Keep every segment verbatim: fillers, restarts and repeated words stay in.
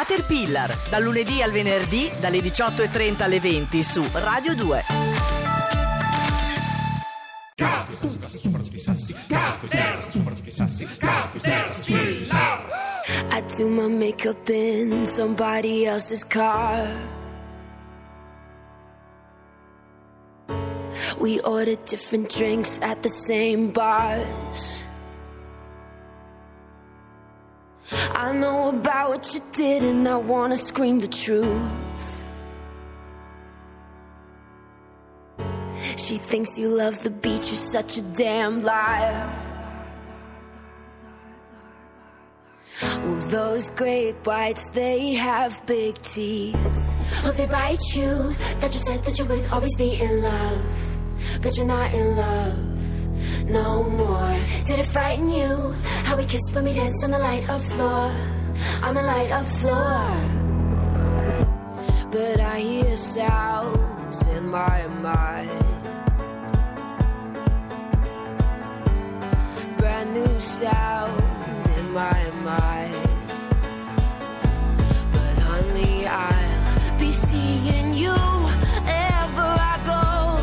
Caterpillar, dal lunedì al venerdì, dalle diciotto e trenta alle venti su Radio due. I do my makeup in somebody else's car. We order different drinks at the same bars. I know about what you did and I wanna scream the truth. She thinks you love the beach, you're such a damn liar. Well, those great whites, they have big teeth. Oh, they bite you, that you said that you would always be in love. But you're not in love, no more. Did it frighten you, how we kissed when we danced on the light of floor? On the light of floor. But I hear sounds in my mind. Brand new sounds in my mind. I'll be seeing you wherever I go.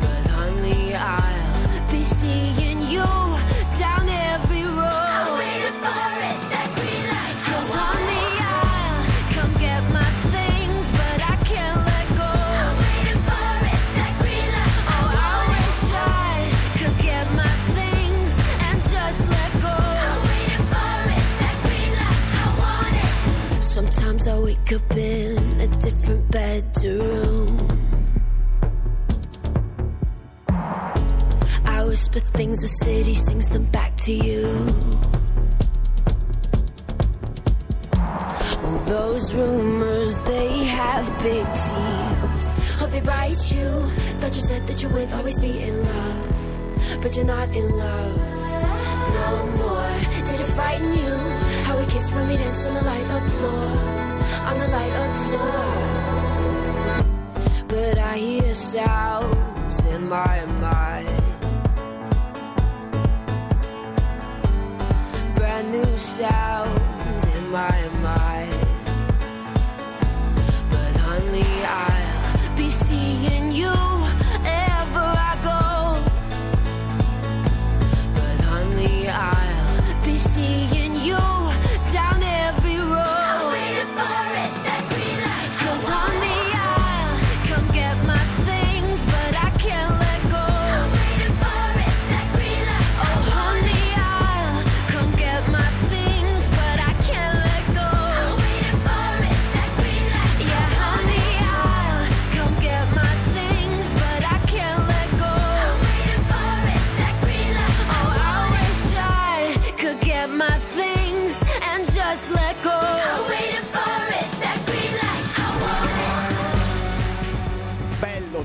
But honey, I'll be seeing you down every road. I'm waiting for it, that green light. Cause honey, I'll come get my things, but I can't let go. I'm waiting for it, that green light. Oh, I wish I could get my things and just let go. I'm waiting for it, that green light. I want it. Sometimes I wake up in a different bedroom. I whisper things, the city sings them back to you. Well, those rumors, they have big teeth. Oh, they bite you. Thought you said that you would always be in love. But you're not in love, no more. Did it frighten you? How we kissed when we danced on the light up floor, on the light up floor. But I hear sounds in my mind. Brand new sounds in my mind. But honey, I'll be seeing you wherever I go. But honey, I'll be seeing you.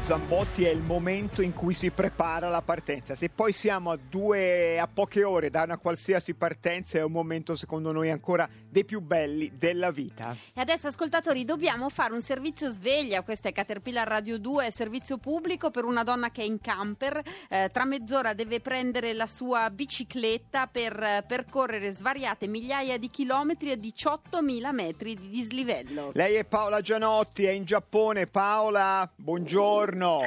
Zambotti, è il momento in cui si prepara la partenza. Se poi siamo a due a poche ore da una qualsiasi partenza, è un momento secondo noi ancora dei più belli della vita. E adesso, ascoltatori, dobbiamo fare un servizio sveglia. Questa è Caterpillar Radio due, servizio pubblico per una donna che è in camper. Eh, tra mezz'ora deve prendere la sua bicicletta per percorrere svariate migliaia di chilometri e diciottomila metri di dislivello. Lei è Paola Gianotti, è in Giappone. Paola, buongiorno. No.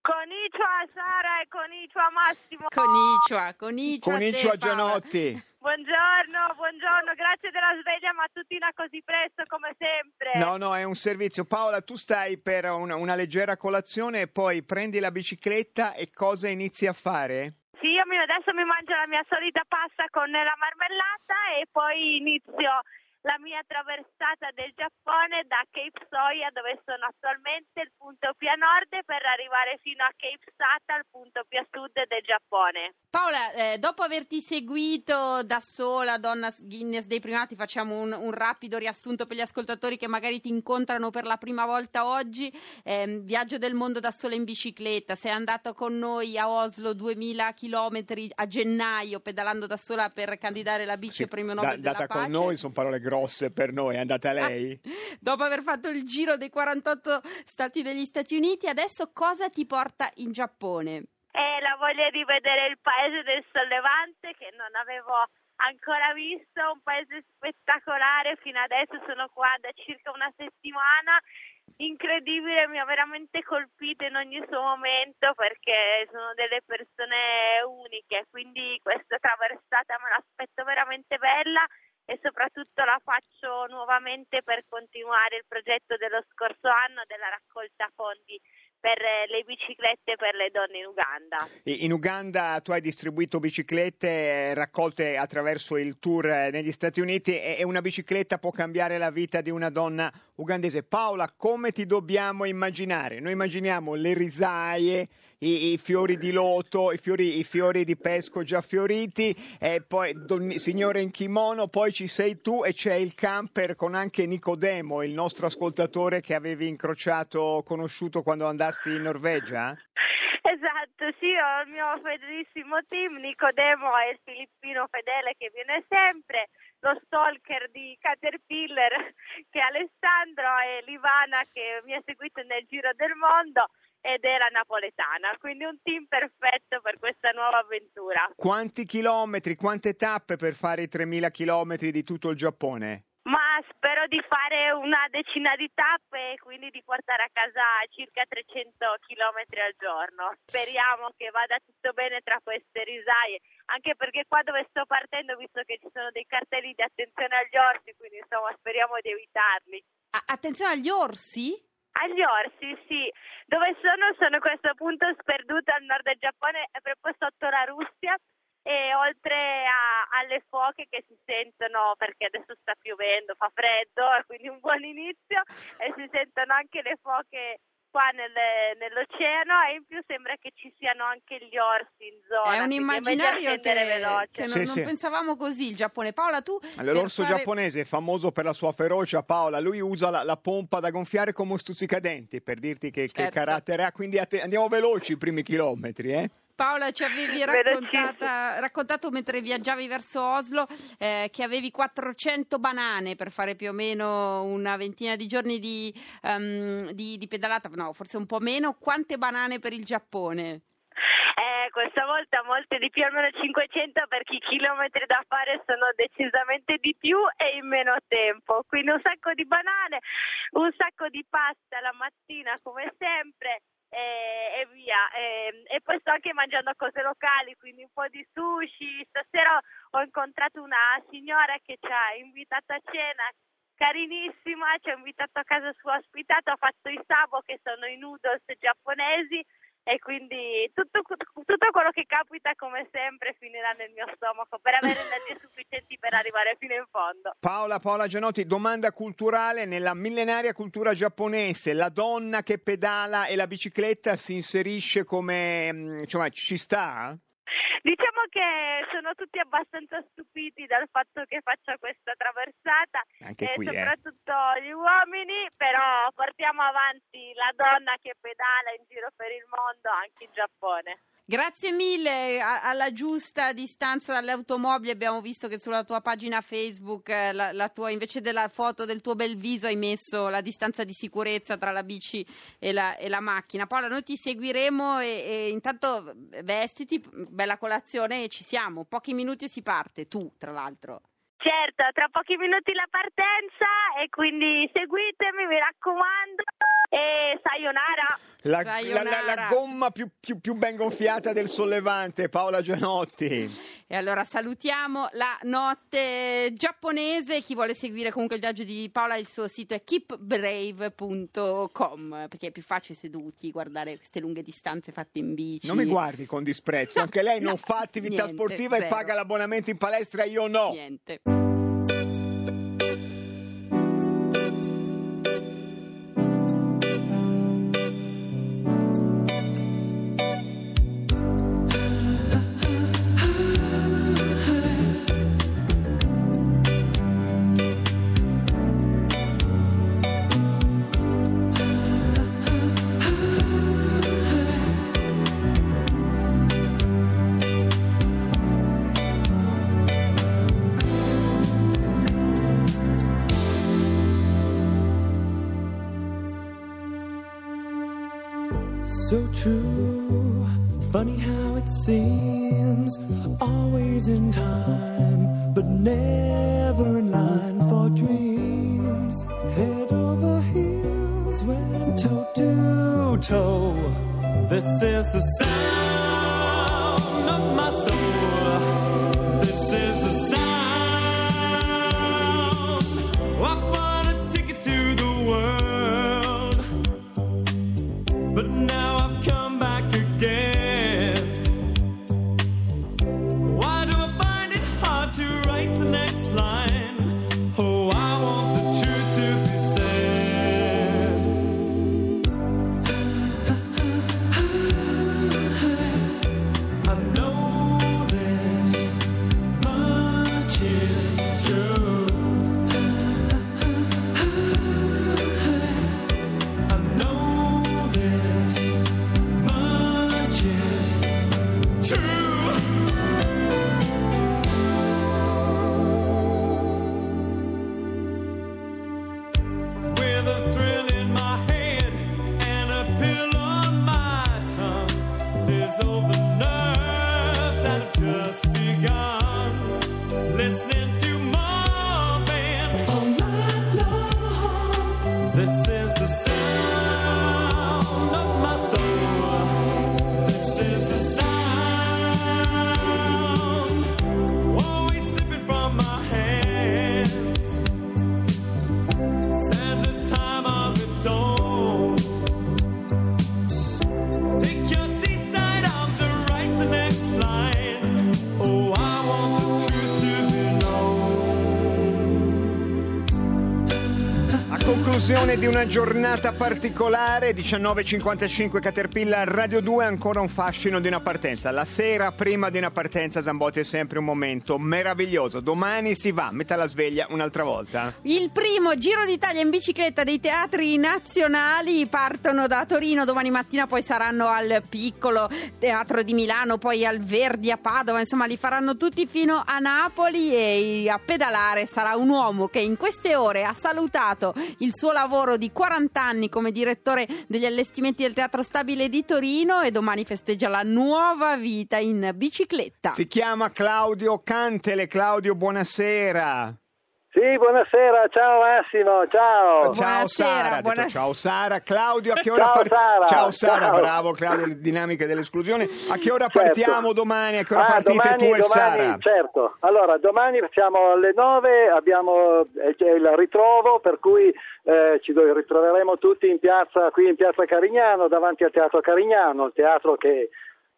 Konnichiwa Sara e konnichiwa Massimo. Konnichiwa, konnichiwa, konnichiwa Gianotti. Buongiorno, buongiorno, grazie della sveglia mattutina così presto come sempre. No, no, è un servizio. Paola, tu stai per una, una leggera colazione e poi prendi la bicicletta e cosa inizi a fare? Sì, io adesso mi mangio la mia solita pasta con la marmellata e poi inizio la mia traversata del Giappone da Cape Soya, dove sono attualmente, il punto più a nord, per arrivare fino a Cape Sata, il punto più a sud del Giappone. Paola, eh, dopo averti seguito da sola, donna Guinness dei primati, facciamo un, un rapido riassunto per gli ascoltatori che magari ti incontrano per la prima volta oggi. Eh, viaggio del mondo da sola in bicicletta, sei andato con noi a Oslo duemila chilometri a gennaio pedalando da sola per candidare la bici sì, premio Nobel da, della pace. Data con noi, sono parole grandi. Grosse per noi, è andata lei. Ah, dopo aver fatto il giro dei quarantotto stati degli Stati Uniti, adesso cosa ti porta in Giappone? Eh, la voglia di vedere il paese del Sol Levante, che non avevo ancora visto, un paese spettacolare. Fino adesso sono qua da circa una settimana, incredibile, mi ha veramente colpito in ogni suo momento perché sono delle persone uniche, quindi questa traversata me l'aspetto veramente bella e soprattutto la faccio nuovamente per continuare il progetto dello scorso anno della raccolta fondi per le biciclette per le donne in Uganda. In Uganda tu hai distribuito biciclette raccolte attraverso il tour negli Stati Uniti e una bicicletta può cambiare la vita di una donna ugandese. Paola, come ti dobbiamo immaginare? Noi immaginiamo le risaie, i, i fiori di loto, i fiori, i fiori di pesco già fioriti, e poi don, signore in kimono, poi ci sei tu e c'è il camper con anche Nicodemo, il nostro ascoltatore che avevi incrociato, conosciuto quando andavi in Norvegia? Esatto, sì, ho il mio fedelissimo team, Nicodemo è il filippino fedele che viene sempre, lo stalker di Caterpillar che è Alessandro e l'Ivana che mi ha seguito nel giro del mondo ed è la napoletana, quindi un team perfetto per questa nuova avventura. Quanti chilometri, quante tappe per fare i tremila chilometri di tutto il Giappone? Ma spero di fare una decina di tappe e quindi di portare a casa circa trecento chilometri al giorno. Speriamo che vada tutto bene tra queste risaie, anche perché qua dove sto partendo, visto che ci sono dei cartelli di attenzione agli orsi, quindi insomma speriamo di evitarli. Attenzione agli orsi? Agli orsi, sì. Dove sono? Sono a questo punto sperduto al nord del Giappone, proprio sotto la Russia. E oltre a, alle foche che si sentono, perché adesso sta piovendo, fa freddo, quindi un buon inizio, e si sentono anche le foche qua nel, nell'oceano, e in più sembra che ci siano anche gli orsi in zona. È un immaginario che, che non, sì, non sì. pensavamo così il Giappone. Paola, tu... Allora, l'orso fare... giapponese è famoso per la sua ferocia, Paola. Lui usa la, la pompa da gonfiare come stuzzicadenti, per dirti che, certo. che carattere ha. Quindi att- andiamo veloci i primi chilometri, eh? Paola, ci avevi raccontata, raccontato mentre viaggiavi verso Oslo eh, che avevi quattrocento banane per fare più o meno una ventina di giorni di, um, di, di pedalata, no, forse un po' meno. Quante banane per il Giappone? Eh, questa volta molte di più, almeno cinquecento, perché i chilometri da fare sono decisamente di più e in meno tempo. Quindi un sacco di banane, un sacco di pasta la mattina come sempre. E via, e, e poi sto anche mangiando cose locali, quindi un po' di sushi. Stasera ho incontrato una signora che ci ha invitato a cena, carinissima, ci ha invitato a casa sua, ospitata, ho fatto i sabo che sono i noodles giapponesi e quindi tutto, tutto quello che capita come sempre finirà nel mio stomaco per avere energie sufficienti per arrivare fino in fondo. Paola, Paola Gianotti, domanda culturale: nella millenaria cultura giapponese la donna che pedala e la bicicletta si inserisce come, insomma, ci sta? Diciamo che sono tutti abbastanza stupiti dal fatto che faccia questa traversata, anche qui, e soprattutto eh. gli uomini, però portiamo avanti la donna che pedala in giro per il mondo, anche in Giappone. Grazie mille. Alla giusta distanza dalle automobili, abbiamo visto che sulla tua pagina Facebook la, la tua, invece della foto del tuo bel viso, hai messo la distanza di sicurezza tra la bici e la, e la macchina. Paola, noi ti seguiremo e, e intanto vestiti, bella colazione e ci siamo. Pochi minuti si parte, tu tra l'altro. Certo, tra pochi minuti la partenza e quindi seguitemi, mi raccomando, e sayonara. La, sayonara. la, la, la gomma più, più, più ben gonfiata del sollevante, Paola Gianotti. E allora salutiamo la notte giapponese. Chi vuole seguire comunque il viaggio di Paola, il suo sito è keep brave punto com, perché è più facile seduti guardare queste lunghe distanze fatte in bici. Non mi guardi con disprezzo, no, anche lei no, non fa attività niente, sportiva zero. E paga l'abbonamento in palestra, io no. Niente. So true, Funny how it seems, always in time, but never in line for dreams. Head over heels, went toe to toe. This is the sound of my soul. This is the sound. I want to take it to the world, but now I've come back again. Di una giornata particolare, diciannove e cinquantacinque Caterpillar Radio due, ancora un fascino di una partenza. La sera prima di una partenza, Zambotti, è sempre un momento meraviglioso. Domani si va, metta la sveglia un'altra volta. Il primo Giro d'Italia in bicicletta dei teatri nazionali, partono da Torino domani mattina, poi saranno al Piccolo Teatro di Milano, poi al Verdi a Padova, insomma li faranno tutti fino a Napoli, e a pedalare sarà un uomo che in queste ore ha salutato il suo lavoro di quaranta anni come direttore degli allestimenti del Teatro Stabile di Torino, e domani festeggia la nuova vita in bicicletta. Si chiama Claudio Cantele. Claudio, buonasera. Sì, buonasera, ciao Massimo, ciao. Ciao Sara, buona... detto, ciao Sara. Claudio, a che ora ciao, part... Sara, ciao Sara, ciao. Bravo Claudio, le dinamiche dell'esclusione. A che ora certo. partiamo domani? A che ora ah, partite domani, tu e domani, Sara? Certo, allora domani siamo alle nove, abbiamo il ritrovo, per cui eh, ci ritroveremo tutti in piazza, qui in piazza Carignano, davanti al Teatro Carignano, il teatro che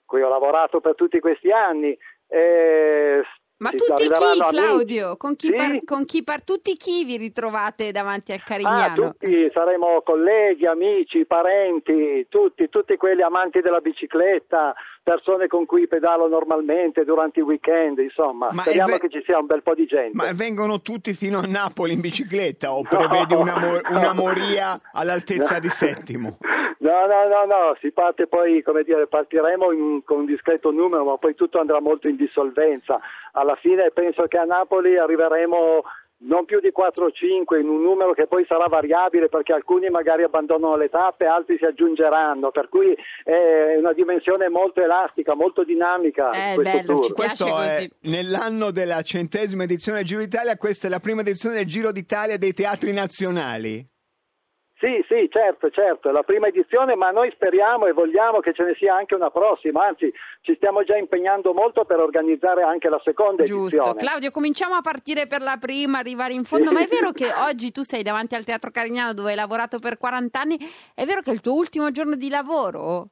cui ho lavorato per tutti questi anni. Eh, Ma ci tutti chi, Claudio? Con chi, sì? par- con chi par- tutti chi vi ritrovate davanti al Carignano? Ah, tutti, saremo colleghi, amici, parenti, tutti, tutti quelli amanti della bicicletta, persone con cui pedalo normalmente durante i weekend, insomma. Ma speriamo ve- che ci sia un bel po' di gente. Ma vengono tutti fino a Napoli in bicicletta o prevedi no, una, mo- no. una moria all'altezza no. di Settimo? No, no, no, no, si parte poi, come dire, partiremo in, con un discreto numero, ma poi tutto andrà molto in dissolvenza. Alla fine penso che a Napoli arriveremo non più di quattro o cinque, in un numero che poi sarà variabile, perché alcuni magari abbandonano le tappe, altri si aggiungeranno, per cui è una dimensione molto elastica, molto dinamica. È questo bello, tour. Ci piace questo così. È, nell'anno della centesima edizione del Giro d'Italia, questa è la prima edizione del Giro d'Italia dei Teatri Nazionali. Sì, sì, certo, certo, è la prima edizione, ma noi speriamo e vogliamo che ce ne sia anche una prossima, anzi ci stiamo già impegnando molto per organizzare anche la seconda Giusto. edizione. Giusto, Claudio, cominciamo a partire per la prima, arrivare in fondo, sì. Ma è vero che oggi tu sei davanti al Teatro Carignano, dove hai lavorato per quaranta anni, è vero che è il tuo ultimo giorno di lavoro?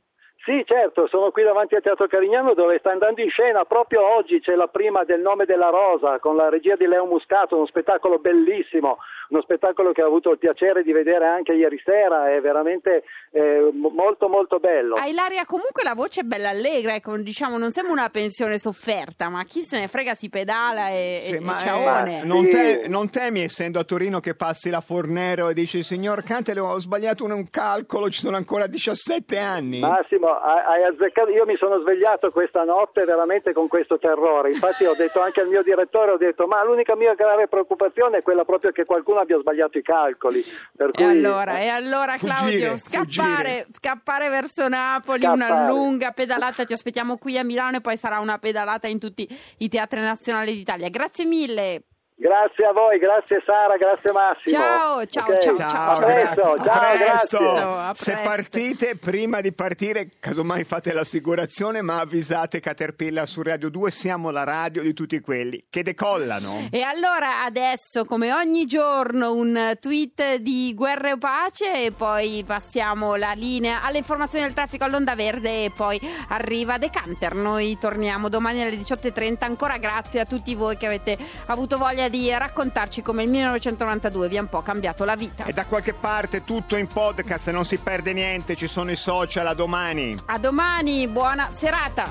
Sì, certo, sono qui davanti al Teatro Carignano, dove sta andando in scena proprio oggi, c'è la prima del Nome della Rosa con la regia di Leo Muscato, uno spettacolo bellissimo, uno spettacolo che ho avuto il piacere di vedere anche ieri sera, è veramente eh, molto molto bello. Hai l'aria, comunque la voce è bella allegra, ecco, diciamo non sembra una pensione sofferta, ma chi se ne frega, si pedala e, sì, e, ma e ciaone. Eh, non, sì. te, non temi, essendo a Torino, che passi la Fornero e dici signor Cantele ho sbagliato un calcolo, ci sono ancora diciassette anni? Massimo, hai azzeccato, io mi sono svegliato questa notte veramente con questo terrore, infatti ho detto anche al mio direttore, ho detto ma l'unica mia grave preoccupazione è quella proprio che qualcuno abbia sbagliato i calcoli. Per cui... e, allora, e allora Claudio, fuggire, scappare, fuggire. scappare verso Napoli, scappare. Una lunga pedalata, ti aspettiamo qui a Milano e poi sarà una pedalata in tutti i teatri nazionali d'Italia. Grazie mille. Grazie a voi, grazie Sara, grazie Massimo. Ciao, ciao, okay. ciao, ciao, ciao. A presto, ciao, a presto. Grazie. No, a Se presto. partite, prima di partire, casomai fate l'assicurazione, ma avvisate Caterpillar su Radio due, siamo la radio di tutti quelli che decollano. E allora adesso, come ogni giorno, un tweet di guerra e pace e poi passiamo la linea alle informazioni del traffico all'onda verde e poi arriva Decanter. Noi torniamo domani alle diciotto e trenta. Ancora grazie a tutti voi che avete avuto voglia di raccontarci come il millenovecentonovantadue vi ha un po' cambiato la vita. E da qualche parte tutto in podcast, non si perde niente, ci sono i social. A domani. A domani, buona serata.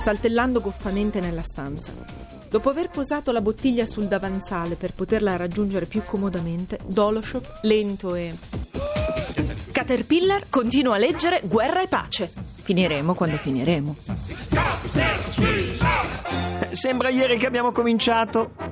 Saltellando goffamente nella stanza, dopo aver posato la bottiglia sul davanzale per poterla raggiungere più comodamente, Doloshop, lento e... Caterpillar continua a leggere Guerra e Pace. Finiremo quando finiremo. Sembra ieri che abbiamo cominciato.